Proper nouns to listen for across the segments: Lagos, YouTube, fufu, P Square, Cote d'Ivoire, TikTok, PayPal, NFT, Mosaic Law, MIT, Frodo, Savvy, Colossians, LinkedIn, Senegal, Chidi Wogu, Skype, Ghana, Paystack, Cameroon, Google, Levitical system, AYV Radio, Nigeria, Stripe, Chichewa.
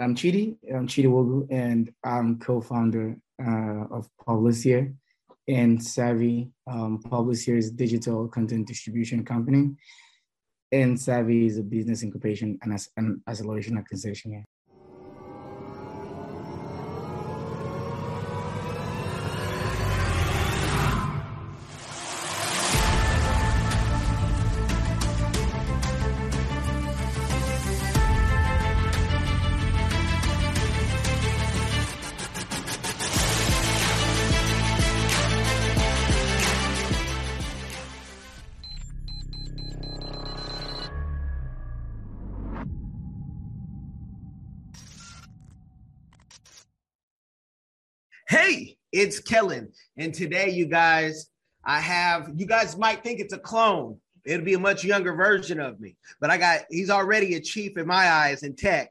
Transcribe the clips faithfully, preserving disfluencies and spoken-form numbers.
I'm Chidi, I'm Chidi Wogu, and I'm co-founder uh, of Publiseer and Savvy. Um, Publiseer is a digital content distribution company, and Savvy is a business incubation and, as- and acceleration organization. Yeah. It's Kellen, and today, you guys, I have, you guys might think it's a clone. It'll be a much younger version of me, but I got, he's already a chief in my eyes in tech.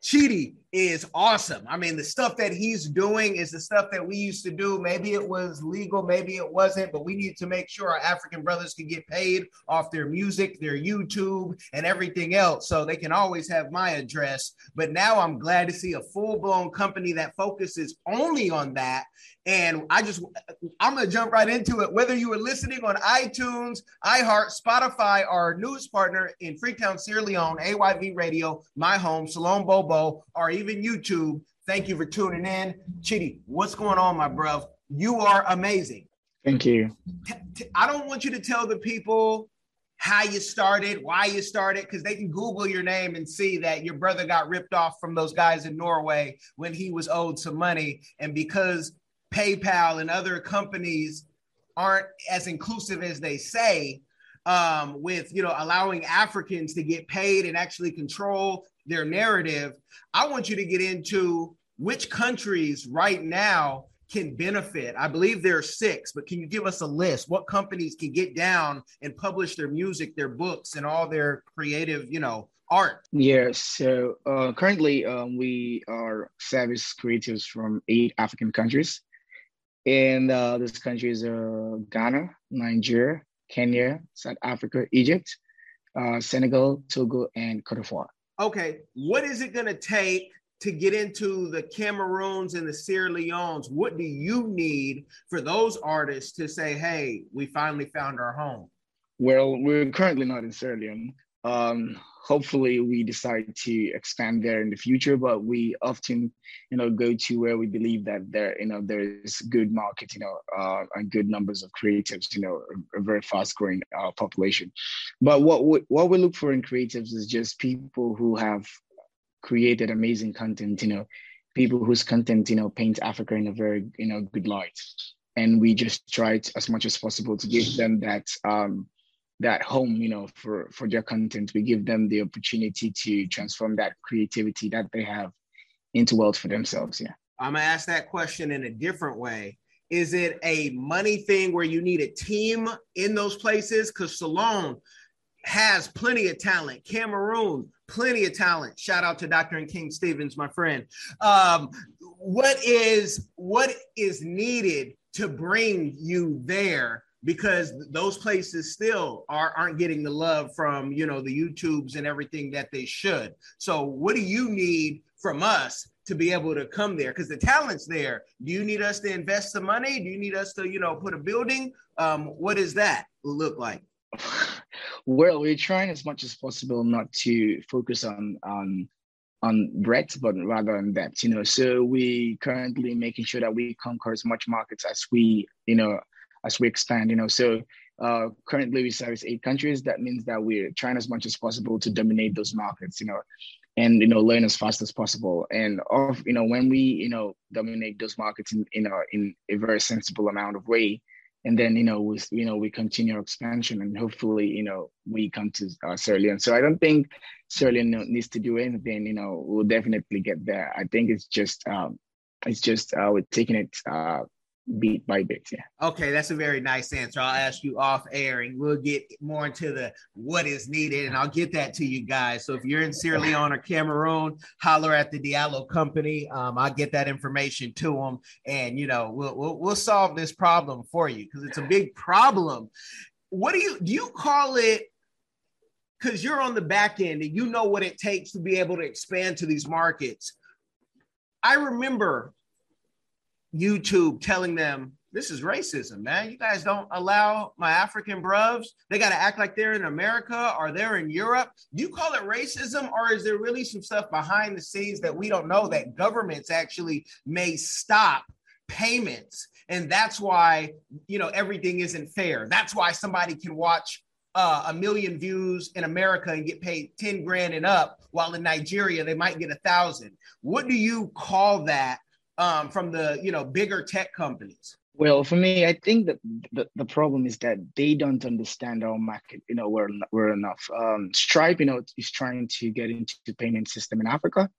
Chidi is awesome. I mean, the stuff that he's doing is the stuff that we used to do. Maybe it was legal, maybe it wasn't, but we need to make sure our African brothers can get paid off their music, their YouTube, and everything else, so they can always have my address. But now I'm glad to see a full-blown company that focuses only on that. And I just, I'm going to jump right into it. Whether you were listening on iTunes, iHeart, Spotify, our news partner in Freetown, Sierra Leone, A Y V Radio, my home, Salon Bobo, or even YouTube, thank you for tuning in. Chidi, what's going on, my bruv? You are amazing. Thank you. T- t- I don't want you to tell the people how you started, why you started, because they can Google your name and see that your brother got ripped off from those guys in Norway when he was owed some money. And because PayPal and other companies aren't as inclusive as they say, um, with, you know, allowing Africans to get paid and actually control their narrative, I want you to get into which countries right now can benefit. I believe there are six, but can you give us a list? What companies can get down and publish their music, their books, and all their creative, you know, art? Yeah, so uh, currently um, we are service creatives from eight African countries. And uh, these countries are Ghana, Nigeria, Kenya, South Africa, Egypt, uh, Senegal, Togo, and Cote d'Ivoire. Okay, what is it going to take to get into the Cameroons and the Sierra Leones? What do you need for those artists to say, hey, we finally found our home? Well, we're currently not in Sierra Leone. Um, hopefully we decide to expand there in the future, but we often, you know, go to where we believe that there, you know, there is good market, you know, uh, and good numbers of creatives, you know, a, a very fast growing uh, population. But what we, what we look for in creatives is just people who have created amazing content, you know, people whose content, you know, paints Africa in a very, you know, good light. And we just try to, as much as possible, to give them that, um, that home, you know, for, for their content. We give them the opportunity to transform that creativity that they have into wealth for themselves, yeah. I'm gonna ask that question in a different way. Is it a money thing where you need a team in those places? Because Salon has plenty of talent, Cameroon, plenty of talent. Shout out to Doctor and King Stevens, my friend. Um, what is what is needed to bring you there? Because those places still are, aren't getting the love from, you know, the YouTubes and everything that they should. So what do you need from us to be able to come there? Because the talent's there. Do you need us to invest the money? Do you need us to, you know, put a building? Um, what does that look like? Well, we're trying as much as possible not to focus on on on breadth, but rather on depth, you know. So we currently making sure that we conquer as much markets as we, you know, as we expand, you know. So uh, currently we service eight countries. That means that we're trying as much as possible to dominate those markets, you know, and, you know, learn as fast as possible. And, of, you know, when we, you know, dominate those markets in, in, our, in a very sensible amount of way, and then, you know, we, you know, we continue our expansion and hopefully, you know, we come to uh, Sierra Leone. So I don't think Sierra Leone needs to do anything, you know, we'll definitely get there. I think it's just, um, it's just, uh, we're taking it, uh, beat by bit, yeah. Okay, that's a very nice answer. I'll ask you off air and we'll get more into the what is needed, and I'll get that to you guys. So if you're in Sierra Leone or Cameroon, holler at the Diallo company. Um, I'll get that information to them, and, you know, we'll we'll, we'll solve this problem for you because it's a big problem. What do you do you call it? because you're on the back end and you know what it takes to be able to expand to these markets. I remember YouTube telling them, this is racism, man. You guys don't allow my African bruvs. They got to act like they're in America or they're in Europe. Do you call it racism, or is there really some stuff behind the scenes that we don't know, that governments actually may stop payments? And that's why, you know, everything isn't fair. That's why somebody can watch uh, a million views in America and get paid ten grand and up, while in Nigeria, they might get a thousand. What do you call that um, from the, you know, bigger tech companies? Well, for me, I think that the, the problem is that they don't understand our market, you know, we're, we're enough. Um, Stripe, you know, is trying to get into the payment system in Africa.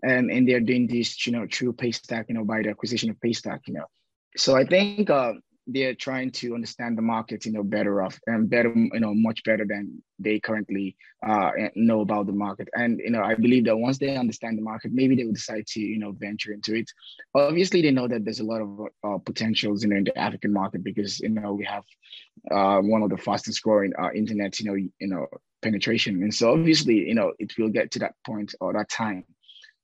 And, and they're doing this, you know, through Paystack, you know, by the acquisition of Paystack, you know. So I think uh, they're trying to understand the market, you know, better off and better, you know, much better than they currently uh, know about the market. And, you know, I believe that once they understand the market, maybe they will decide to, you know, venture into it. Obviously, they know that there's a lot of uh, potentials, you know, in the African market, because, you know, we have uh, one of the fastest growing uh, internet, you know, you know, penetration. And so obviously, you know, it will get to that point or that time.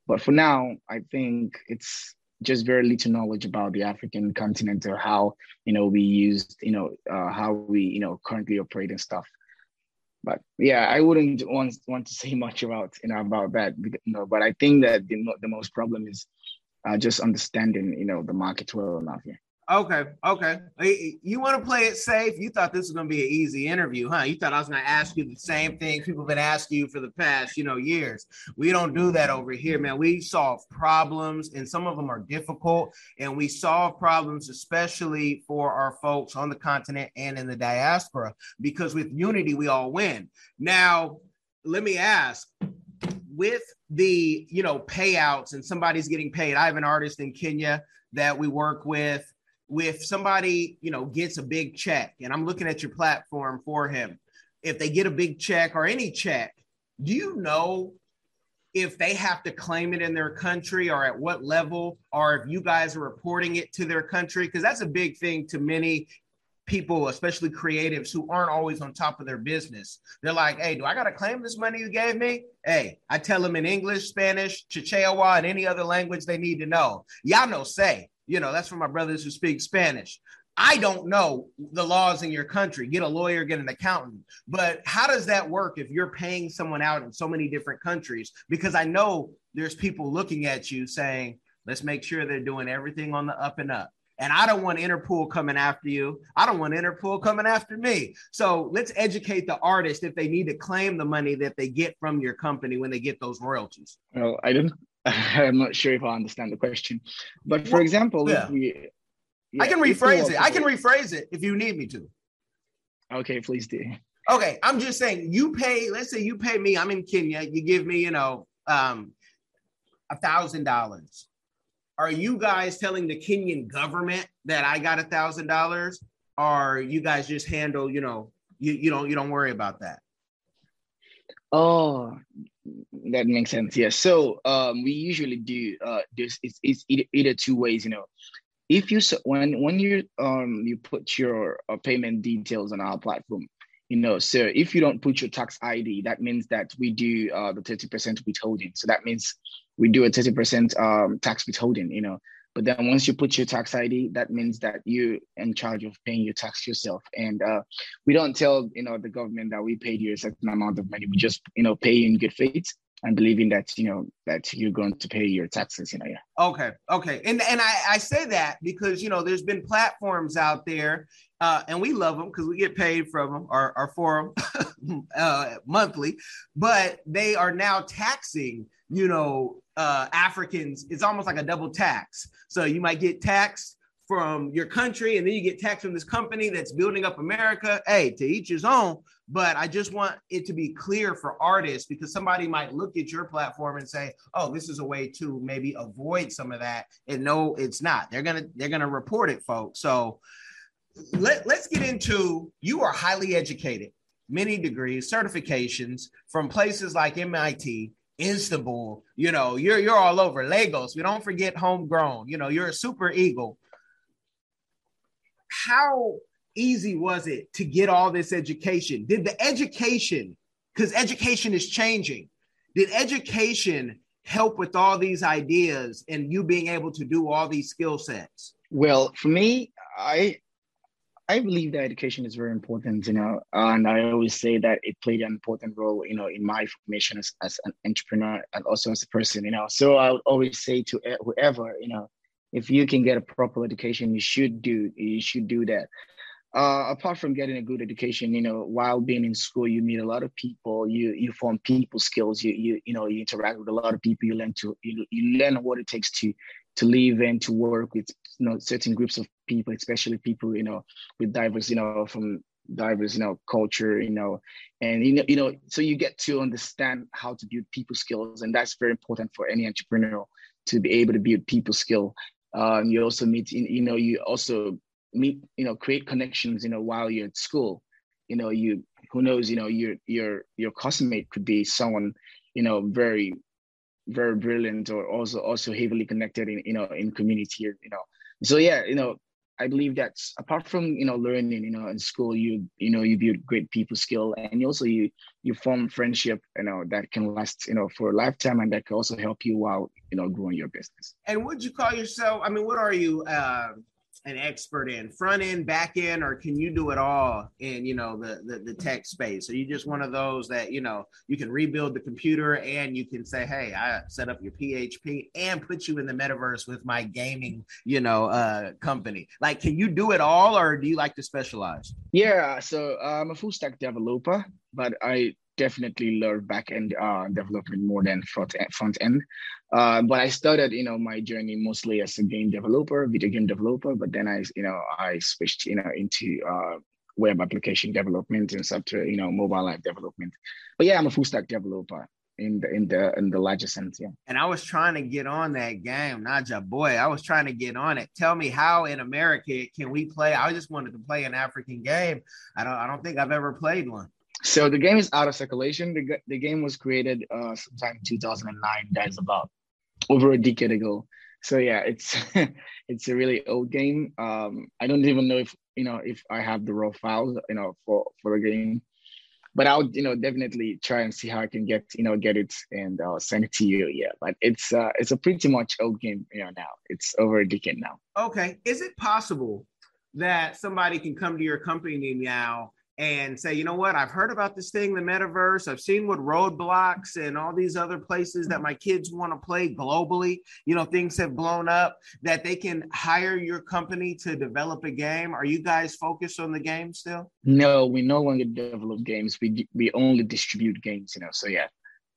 But for now, I think it's just very little knowledge about the African continent, or how, you know, we use, you know, uh, how we, you know, currently operate and stuff. But yeah, I wouldn't want, want to say much about, you know, about that. You know, but I think that the, the most problem is uh, just understanding, you know, the market well enough here. Okay, okay. You want to play it safe? You thought this was going to be an easy interview, huh? You thought I was going to ask you the same thing people have been asking you for the past, you know, years. We don't do that over here, man. We solve problems, and some of them are difficult, and we solve problems especially for our folks on the continent and in the diaspora, because with unity, we all win. Now, let me ask, with the, you know, payouts and somebody's getting paid, I have an artist in Kenya that we work with. If somebody, you know, gets a big check, and I'm looking at your platform for him, if they get a big check or any check, do you know if they have to claim it in their country, or at what level, or if you guys are reporting it to their country? Because that's a big thing to many people, especially creatives who aren't always on top of their business. They're like, hey, do I got to claim this money you gave me? Hey, I tell them in English, Spanish, Chichewa, and any other language they need to know. Y'all know say. You know, that's for my brothers who speak Spanish. I don't know the laws in your country. Get a lawyer, get an accountant. But how does that work if you're paying someone out in so many different countries? Because I know there's people looking at you saying, let's make sure they're doing everything on the up and up. And I don't want Interpol coming after you. I don't want Interpol coming after me. So let's educate the artist if they need to claim the money that they get from your company when they get those royalties. Well, I didn't. I'm not sure if I understand the question, but for example, yeah. if we, yeah, I can rephrase it. I can rephrase it if you need me to. Okay, please do. Okay, I'm just saying, you pay, let's say you pay me, I'm in Kenya, you give me, you know, um, a thousand dollars. Are you guys telling the Kenyan government that I got a thousand dollars, or you guys just handle, you know, you, you don't, you don't worry about that? Oh, that makes sense. Yeah. So um, we usually do uh, this. It's, it's either, either two ways, you know. If you when when you um you put your uh, payment details on our platform, you know. So if you don't put your tax I D, that means that we do uh, the thirty percent withholding. So that means we do a thirty percent um, tax withholding, you know. But then once you put your tax I D, that means that you're in charge of paying your tax yourself. And uh, we don't tell, you know, the government that we paid you a certain amount of money. We just, you know, pay in good faith and believing that, you know, that you're going to pay your taxes, you know. Yeah. Okay. Okay. And and I, I say that because, you know, there's been platforms out there uh, and we love them because we get paid from them or, or for them uh, monthly, but they are now taxing, you know, uh, Africans. It's almost like a double tax. So you might get taxed from your country, and then you get taxed from this company that's building up America. Hey, to each his own. But I just want it to be clear for artists, because somebody might look at your platform and say, oh, this is a way to maybe avoid some of that. And no, it's not. They're going to, they're going to report it, folks. So let, let's get into, you are highly educated, many degrees, certifications from places like M I T, Istanbul, you know, you're you're all over Lagos. We don't forget homegrown. You know, you're a super eagle. How easy was it to get all this education? Did the education, because education is changing. Did education help with all these ideas and you being able to do all these skill sets? Well, for me, I I believe that education is very important, you know, and I always say that it played an important role, you know, in my formation as, as an entrepreneur and also as a person, you know. So I would always say to whoever, you know, if you can get a proper education, you should do, you should do that. Uh, apart from getting a good education, you know, while being in school, you meet a lot of people. You you form people skills. You you you know you interact with a lot of people. You learn to you, you learn what it takes to to live and to work with, you know, certain groups of people, especially people, you know, with diverse, you know, from diverse, you know, culture, you know, and you know you know so you get to understand how to build people skills, and that's very important for any entrepreneur to be able to build people skill. Um, you also meet, you know, you also meet, you know, create connections, you know, while you're at school, you know, you, who knows, you know, your, your, your classmate could be someone, you know, very, very brilliant or also, also heavily connected in, you know, in community, you know. So, yeah, you know, I believe that apart from, you know, learning, you know, in school, you, you know, you build great people skill and also you, you form friendship, you know, that can last, you know, for a lifetime and that can also help you while, you know, growing your business. And would you call yourself, I mean, what are you, uh... an expert in front end, back end, or can you do it all in, you know, the, the, the tech space? Are you just one of those that, you know, you can rebuild the computer and you can say, hey, I set up your P H P and put you in the metaverse with my gaming, you know, uh, company? Like, can you do it all or do you like to specialize? Yeah. So I'm a full stack developer, but I definitely love back end uh, development more than front end. Front end. Uh, but I started, you know, my journey mostly as a game developer, video game developer. But then I, you know, I switched, you know, into uh, web application development and software, you know, mobile app development. But yeah, I'm a full stack developer in the in the in the larger sense. Yeah. And I was trying to get on that game, Naja boy. I was trying to get on it. Tell me how in America can we play? I just wanted to play an African game. I don't. I don't think I've ever played one. So the game is out of circulation. The, the game was created uh, sometime in two thousand nine. That is about over a decade ago. So yeah, it's it's a really old game. Um, I don't even know if you know if I have the raw files, you know, for, for the game. But I would, you know, definitely try and see how I can get, you know, get it and uh, send it to you. Yeah, but it's uh, it's a pretty much old game, you know. Now it's over a decade now. Okay, is it possible that somebody can come to your company now and say, you know what, I've heard about this thing, the metaverse, I've seen what roadblocks and all these other places that my kids want to play globally, you know, things have blown up, that they can hire your company to develop a game? Are you guys focused on the game still? No, we no longer develop games. We we only distribute games, you know, so yeah,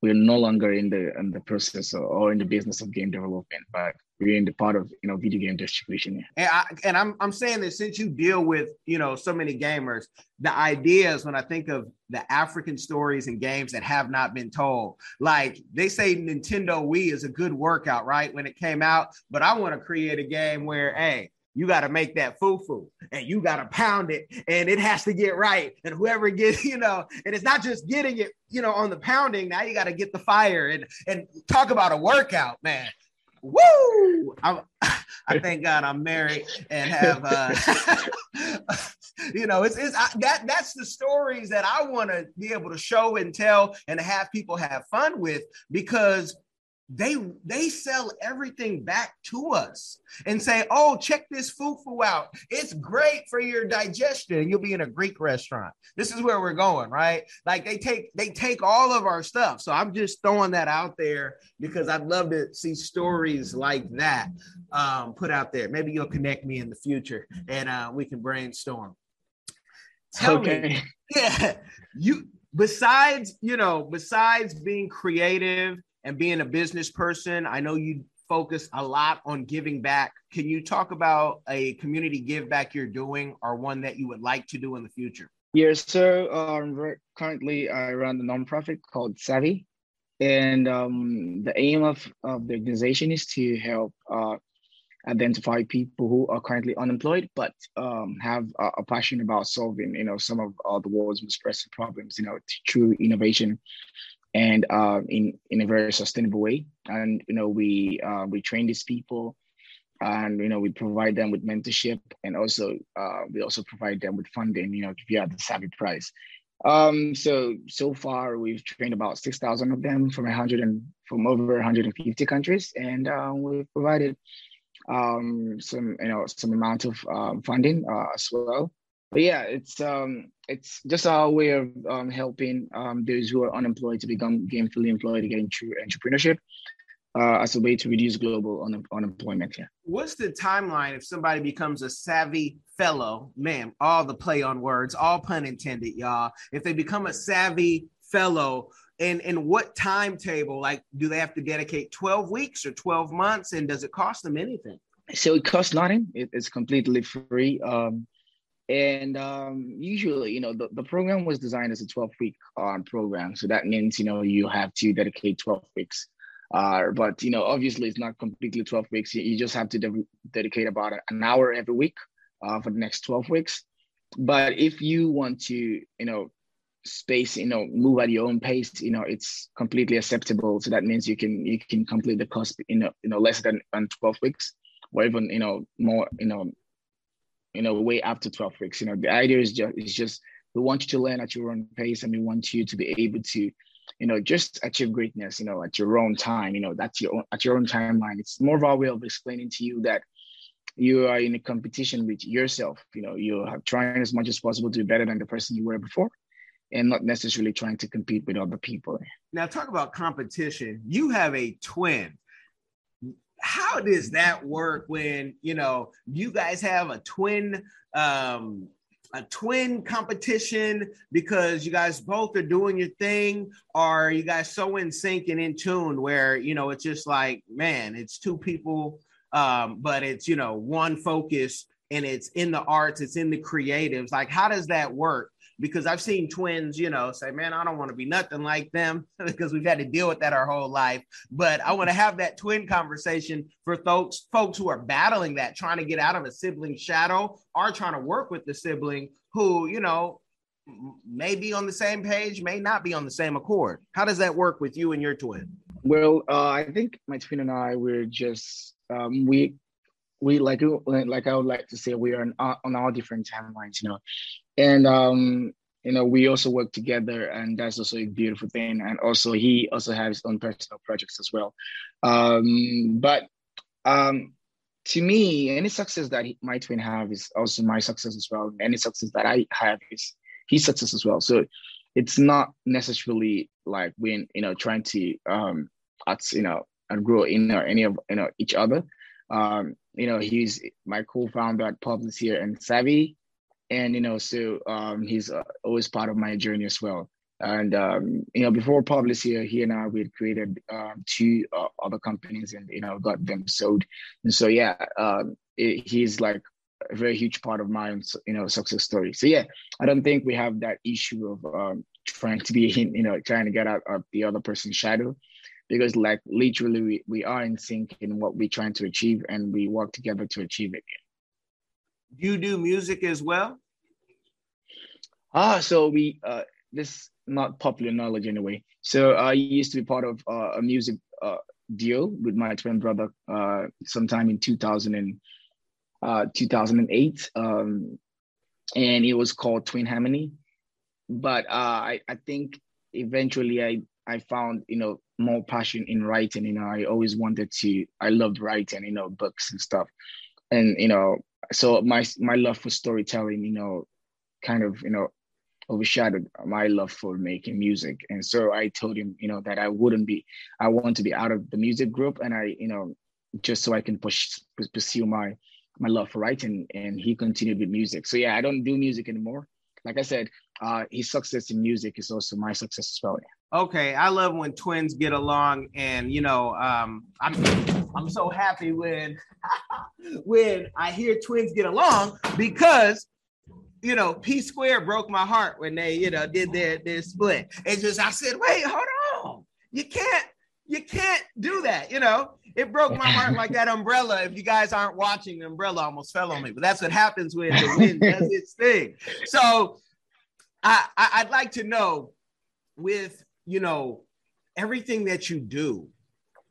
we're no longer in the in the process or, or in the business of game development, but we're in the part of, you know, video game distribution. And, I, and I'm I'm saying that since you deal with, you know, so many gamers, the ideas, when I think of the African stories and games that have not been told, like they say Nintendo Wii is a good workout, right, when it came out, but I want to create a game where, hey, you got to make that fufu and you got to pound it and it has to get right. And whoever gets, you know, and it's not just getting it, you know, on the pounding. Now you got to get the fire and, and talk about a workout, man. Woo! I'm, I thank God I'm married and have, uh, you know, it's, it's I, that that's the stories that I want to be able to show and tell and have people have fun with, because They they sell everything back to us and say, oh, check this fufu out. It's great for your digestion. You'll be in a Greek restaurant. This is where we're going, right? Like they take they take all of our stuff. So I'm just throwing that out there because I'd love to see stories like that um, put out there. Maybe you'll connect me in the future and uh, we can brainstorm. Tell okay. me, yeah, you besides, you know, besides being creative and being a business person, I know you focus a lot on giving back. Can you talk about a community give back you're doing or one that you would like to do in the future? Yeah, so uh, currently I run a nonprofit called Savvy. And um, the aim of, of the organization is to help uh, identify people who are currently unemployed, but um, have a, a passion about solving, you know, some of uh, the world's most pressing problems, you know, through innovation and uh, in, in a very sustainable way. And, you know, we uh, we train these people and, you know, we provide them with mentorship and also uh, we also provide them with funding, you know, via the Savvy Prize. Um, so, so far we've trained about six thousand of them from one hundred and from over one hundred fifty countries. And uh, we've provided um, some, you know, some amount of um, funding uh, as well. But yeah, it's um, it's just our way of um, helping um, those who are unemployed to become gainfully employed to get into entrepreneurship uh, as a way to reduce global un- unemployment. Yeah. What's the timeline if somebody becomes a savvy fellow? Man, all the play on words, all pun intended, y'all. If they become a savvy fellow, and, and what timetable? Like, do they have to dedicate twelve weeks or twelve months? And does it cost them anything? So it costs nothing. It, it's completely free. Um, And um, usually, you know, the, the program was designed as a twelve-week uh, program. So that means, you know, you have to dedicate twelve weeks. Uh, but, you know, obviously, it's not completely twelve weeks. You, you just have to de- dedicate about an hour every week uh, for the next twelve weeks. But if you want to, you know, space, you know, move at your own pace, you know, it's completely acceptable. So that means you can you can complete the course, you know, you know less than, than twelve weeks or even, you know, more, you know, you know, way up to twelve weeks. You know, the idea is just, is just we want you to learn at your own pace, and we want you to be able to, you know, just achieve greatness, you know, at your own time, you know, that's your own, at your own timeline. It's more of our way of explaining to you that you are in a competition with yourself. You know, you are trying as much as possible to be better than the person you were before, and not necessarily trying to compete with other people. Now, talk about competition. You have a twin. How does that work when, you know, you guys have a twin, um, a twin competition because you guys both are doing your thing? Or are you guys so in sync and in tune where, you know, it's just like, man, it's two people, um, but it's, you know, one focus, and it's in the arts, it's in the creatives. Like, how does that work? Because I've seen twins, you know, say, man, I don't want to be nothing like them because we've had to deal with that our whole life. But I want to have that twin conversation for folks, folks who are battling that, trying to get out of a sibling shadow or trying to work with the sibling who, you know, may be on the same page, may not be on the same accord. How does that work with you and your twin? Well, uh, I think my twin and I, we're just, um, we, we like, like I would like to say, we are on, on all different timelines, you know. And, um, you know, we also work together, and that's also a beautiful thing. And also, he also has his own personal projects as well. Um, but um, to me, any success that he, my twin have is also my success as well. Any success that I have is his success as well. So it's not necessarily like we're, you know, trying to, um, at, you know, grow in or any of, you know, each other. Um, you know, he's my co-founder at Publiseer and Savvy. And, you know, so um, he's uh, always part of my journey as well. And, um, you know, before Publiseer, he and I, we had created um, two uh, other companies and, you know, got them sold. And so, yeah, um, it, he's like a very huge part of my, you know, success story. So, yeah, I don't think we have that issue of um, trying to be, in, you know, trying to get out of the other person's shadow. Because, like, literally, we, we are in sync in what we're trying to achieve, and we work together to achieve it. You do music as well? Ah, so we, uh, this not popular knowledge anyway. So I used to be part of uh, a music uh, deal with my twin brother uh, sometime in two thousand and, uh, two thousand eight. Um, and it was called Twin Harmony. But uh, I, I think eventually I, I found, you know, more passion in writing. You know, I always wanted to, I loved writing, you know, books and stuff. And, you know, so my my love for storytelling, you know, kind of, you know, overshadowed my love for making music. And so I told him, you know, that I wouldn't be, I want to be out of the music group. And I, you know, just so I can push, pursue my, my love for writing. And he continued with music. So, yeah, I don't do music anymore. Like I said, uh, his success in music is also my success as well. Okay. I love when twins get along, and, you know, um, I'm, I'm so happy when, when I hear twins get along, because, you know, P Square broke my heart when they, you know, did their, their split. It's just, I said, wait, hold on. You can't, you can't do that. You know, it broke my heart like that umbrella. If you guys aren't watching, the umbrella almost fell on me, but that's what happens when the wind does its thing. So I, I I'd like to know, with, you know, everything that you do,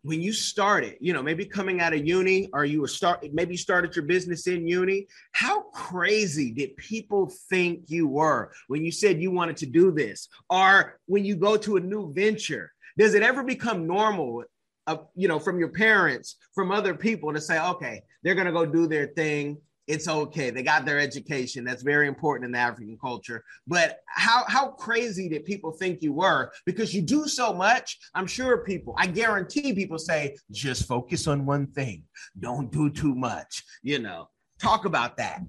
when you started, you know, maybe coming out of uni, or you were start, maybe you started your business in uni, how crazy did people think you were when you said you wanted to do this? Or when you go to a new venture, does it ever become normal, uh, you know, from your parents, from other people to say, okay, they're going to go do their thing. It's okay. They got their education. That's very important in the African culture. But how, how crazy did people think you were? Because you do so much. I'm sure people, I guarantee people say, just focus on one thing. Don't do too much. You know, talk about that.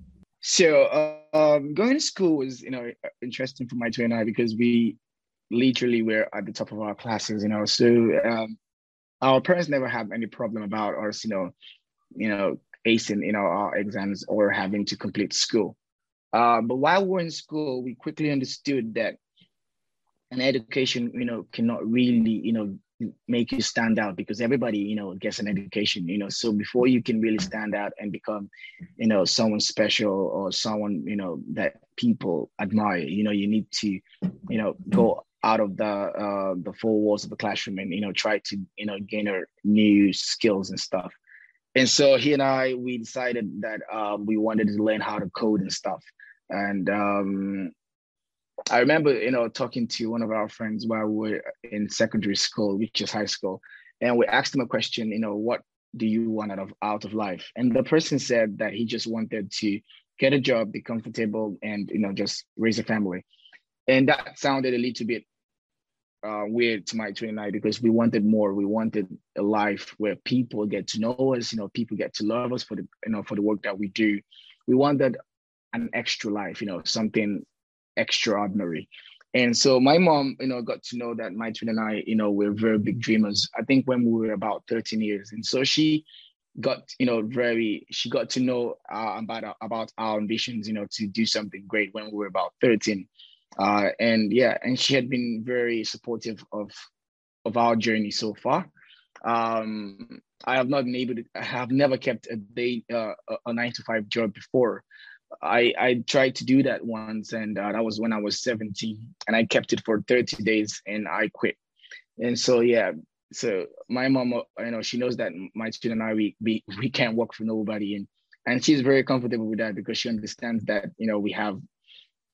So uh, um, going to school was, you know, interesting for my twin and I, because we literally were at the top of our classes, you know, so um, our parents never have any problem about us, you know, you know, acing, you know, our exams or having to complete school. Uh, but while we were in school, we quickly understood that an education, you know, cannot really, you know, make you stand out, because everybody, you know, gets an education, you know, so before you can really stand out and become, you know, someone special or someone, you know, that people admire, you know, you need to, you know, go out of the uh, the four walls of the classroom and, you know, try to, you know, gain new skills and stuff. And so he and I, we decided that um, we wanted to learn how to code and stuff. And um, I remember, you know, talking to one of our friends while we were in secondary school, which is high school. And we asked him a question, you know, what do you want out of, out of life? And the person said that he just wanted to get a job, be comfortable, and, you know, just raise a family. And that sounded a little bit Uh, weird to my twin and I, because we wanted more. We wanted a life where people get to know us, you know, people get to love us for the, you know, for the work that we do. We wanted an extra life, you know, something extraordinary. And so my mom, you know, got to know that my twin and I, you know, we're very big dreamers. I think when we were about thirteen years. And so she got, you know, very, she got to know uh, about, uh, about our ambitions, you know, to do something great when we were about thirteen. Uh, and yeah, and she had been very supportive of of our journey so far. Um, I have not been able to, I have never kept a day, uh, a nine to five job before. I, I tried to do that once, and uh, that was when I was seventeen, and I kept it for thirty days and I quit. And so, yeah, so my mom, you know, she knows that my student and I, we, we, we can't work for nobody. And, and she's very comfortable with that, because she understands that, you know, we have,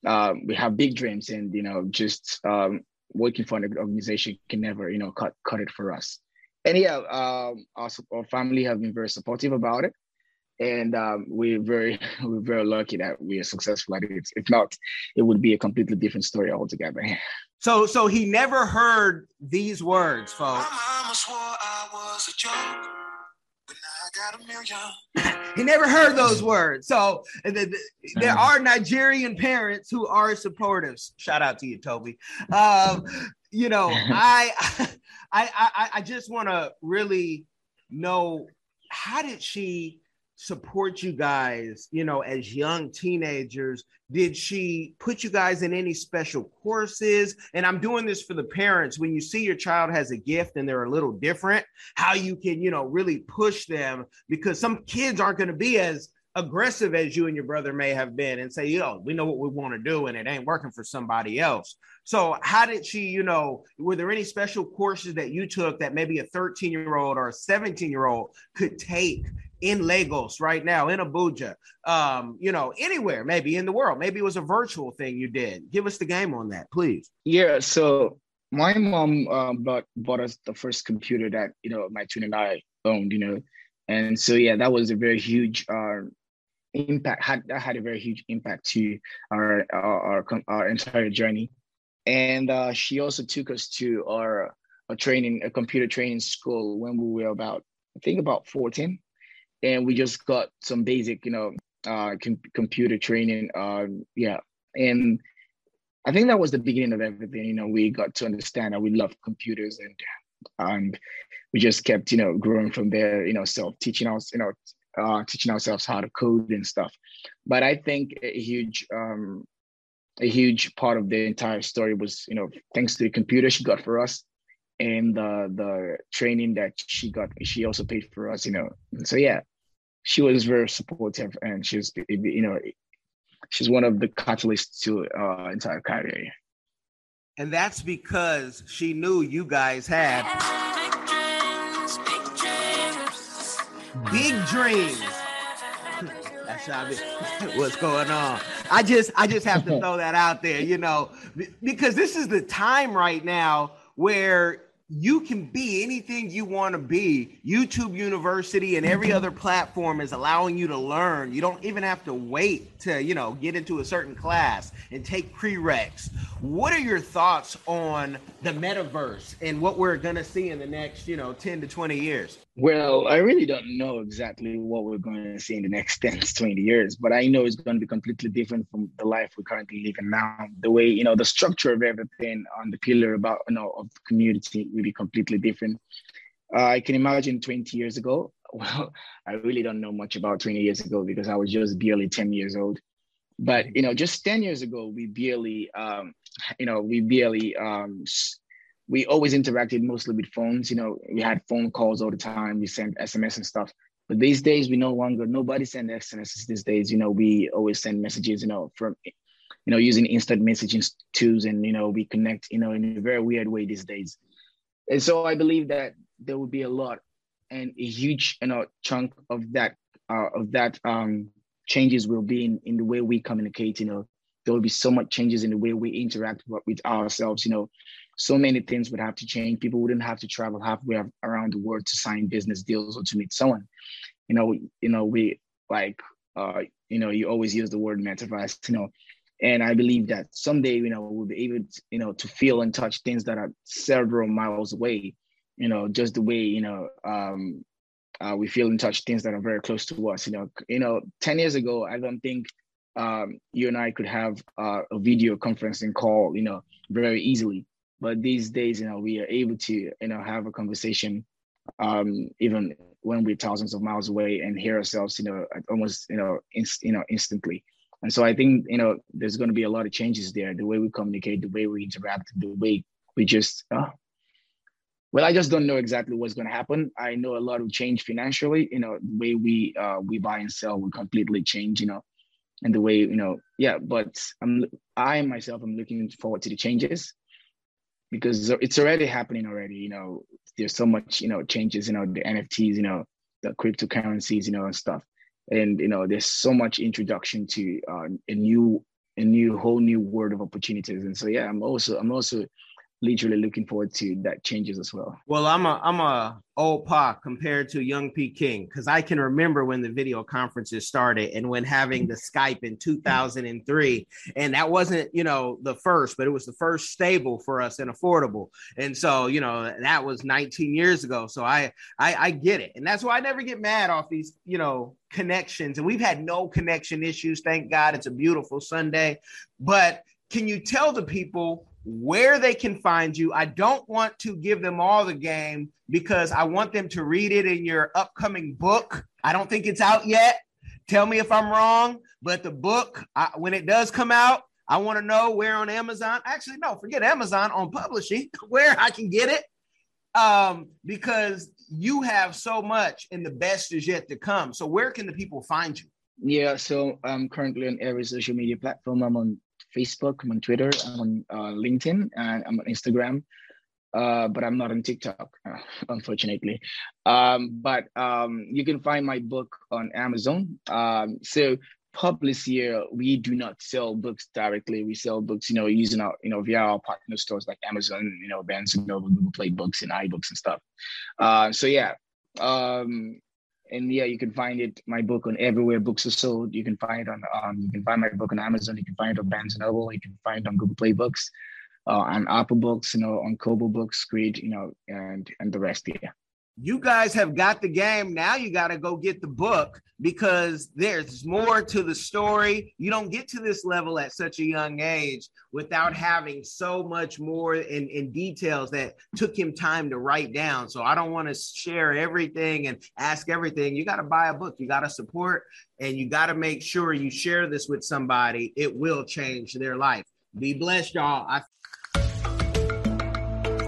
Um, we have big dreams, and, you know, just um, working for an organization can never, you know, cut cut it for us. And yeah, um, our, our family have been very supportive about it, and um, we're very we're very lucky that we are successful at it. If not, it would be a completely different story altogether. So, so he never heard these words, folks. My mama swore I was a joke. He never heard those words. So the, the, there are Nigerian parents who are supportive. Shout out to you, Toby. Um, you know, I, I, I, I just want to really know, how did she support you guys, you know, as young teenagers? Did she put you guys in any special courses? And I'm doing this for the parents. When you see your child has a gift and they're a little different, how you can, you know, really push them, because some kids aren't going to be as aggressive as you and your brother may have been and say, you know, we know what we want to do and it ain't working for somebody else. So how did she, you know, were there any special courses that you took that maybe a thirteen year old or a seventeen year old could take in Lagos right now, in Abuja, um, you know, anywhere, maybe in the world? Maybe it was a virtual thing you did. Give us the game on that, please. Yeah, so my mom uh, bought, bought us the first computer that, you know, my twin and I owned, you know. And so, yeah, that was a very huge uh, impact, had, that had a very huge impact to our our, our, our entire journey. And uh, she also took us to our a training, a computer training school when we were about, I think about fourteen. And we just got some basic, you know, uh, com- computer training. Uh, yeah. And I think that was the beginning of everything. You know, we got to understand that we love computers, and and we just kept, you know, growing from there, you know, self teaching us, you know, uh, teaching ourselves how to code and stuff. But I think a huge, um, a huge part of the entire story was, you know, thanks to the computer she got for us, and uh, the training that she got, she also paid for us, you know. So yeah, she was very supportive, and she's, you know, she's one of the catalysts to our uh, entire career. And that's because she knew you guys had. Big dreams. That's Savvy. What's going on? I just, I just have to throw that out there, you know, because this is the time right now where you can be anything you want to be. YouTube University and every other platform is allowing you to learn. You don't even have to wait to, you know, get into a certain class and take prereqs. What are your thoughts on the metaverse and what we're going to see in the next, you know, ten to twenty years? Well, I really don't know exactly what we're going to see in the next ten to twenty years, but I know it's going to be completely different from the life we're currently living now. The way, you know, the structure of everything on the pillar about, you know, of the community will be completely different. Uh, I can imagine twenty years ago. Well, I really don't know much about twenty years ago because I was just barely ten years old. But, you know, just ten years ago, we barely, um, you know, we barely... Um, We always interacted mostly with phones. You know, we had phone calls all the time. We sent S M S and stuff. But these days, we no longer, nobody sends S M S these days. You know, we always send messages, you know, from, you know, using instant messaging tools. And, you know, we connect, you know, in a very weird way these days. And so I believe that there will be a lot and a huge, you know, chunk of that, uh, of that um, changes will be in, in the way we communicate. You know, there will be so much changes in the way we interact with ourselves, you know. So many things would have to change. People wouldn't have to travel halfway around the world to sign business deals or to meet someone. You know, you know, we like, uh, you know, you always use the word metaverse, you know, and I believe that someday, you know, we'll be able to, you know, to feel and touch things that are several miles away, you know, just the way, you know, um, uh, we feel and touch things that are very close to us. You know, you know, ten years ago, I don't think um, you and I could have uh, a video conferencing call, you know, very easily. But these days, you know, we are able to, you know, have a conversation um, even when we're thousands of miles away and hear ourselves, you know, almost, you know, inst- you know, instantly. And so I think, you know, there's going to be a lot of changes there. The way we communicate, the way we interact, the way we just, uh, well, I just don't know exactly what's going to happen. I know a lot will change financially. You know, the way we uh, we buy and sell will completely change, you know, and the way, you know, yeah, but I'm, I myself am looking forward to the changes. Because it's already happening already, you know, there's so much, you know, changes, you know, the N F Ts, you know, the cryptocurrencies, you know, and stuff. And, you know, there's so much introduction to uh, a new, a new, whole new world of opportunities. And so, yeah, I'm also, I'm also literally looking forward to that changes as well. Well, I'm a, I'm a old pa compared to young P King. Cause I can remember when the video conferences started and when having the Skype in two thousand three, and that wasn't, you know, the first, but it was the first stable for us and affordable. And so, you know, that was nineteen years ago. So I, I, I get it. And that's why I never get mad off these, you know, connections, and we've had no connection issues. Thank God. It's a beautiful Sunday, but can you tell the people where they can find you? I don't want to give them all the game because I want them to read it in your upcoming book. I don't think it's out yet. Tell me if I'm wrong, but the book, I, when it does come out, I want to know where on Amazon. Actually, no, forget Amazon, on Publishing, where I can get it. Um, because you have so much and the best is yet to come. So where can the people find you? Yeah, so I'm currently on every social media platform. I'm on Facebook, I'm on Twitter, I'm on uh, LinkedIn, and I'm on Instagram, uh, but I'm not on TikTok, unfortunately. Um, but um, you can find my book on Amazon. Um, so Publiseer, we do not sell books directly. We sell books, you know, using our, you know, via our partner stores like Amazon, you know, Barnes and Noble, Google Play Books, and iBooks and stuff. Uh, so yeah. Um, And yeah, you can find it, my book, on everywhere books are sold. You can find it on, um, you can find my book on Amazon. You can find it on Barnes and Noble. You can find it on Google Play Books, uh, on Apple Books, you know, on Kobo Books, Creed, you know, and and the rest. Yeah. You guys have got the game. Now you got to go get the book because there's more to the story. You don't get to this level at such a young age without having so much more in, in details that took him time to write down. So I don't want to share everything and ask everything. You got to buy a book. You got to support, and you got to make sure you share this with somebody. It will change their life. Be blessed, y'all. I-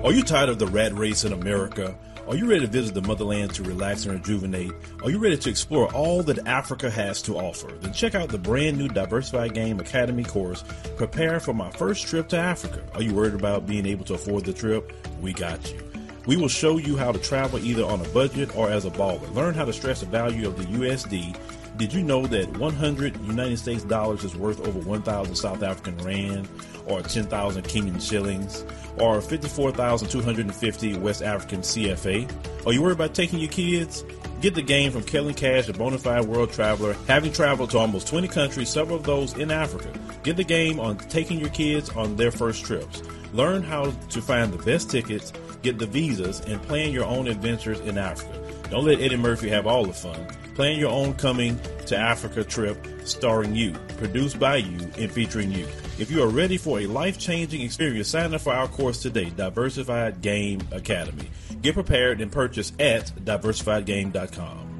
Are you tired of the rat race in America? Are you ready to visit the motherland to relax and rejuvenate? Are you ready to explore all that Africa has to offer? Then check out the brand new Diversified Game Academy course, Prepare for My First Trip to Africa. Are you worried about being able to afford the trip? We got you. We will show you how to travel either on a budget or as a baller. Learn how to stress the value of the U S D. Did you know that one hundred United States dollars is worth over one thousand South African rand, or ten thousand Kenyan shillings, or fifty-four thousand two hundred fifty West African C F A? Are you worried about taking your kids? Get the game from Kellen Cash, a bona fide world traveler, having traveled to almost twenty countries, several of those in Africa. Get the game on taking your kids on their first trips. Learn how to find the best tickets, get the visas, and plan your own adventures in Africa. Don't let Eddie Murphy have all the fun. Plan your own Coming to Africa trip, starring you, produced by you, and featuring you. If you are ready for a life-changing experience, sign up for our course today, Diversified Game Academy. Get prepared and purchase at diversified game dot com.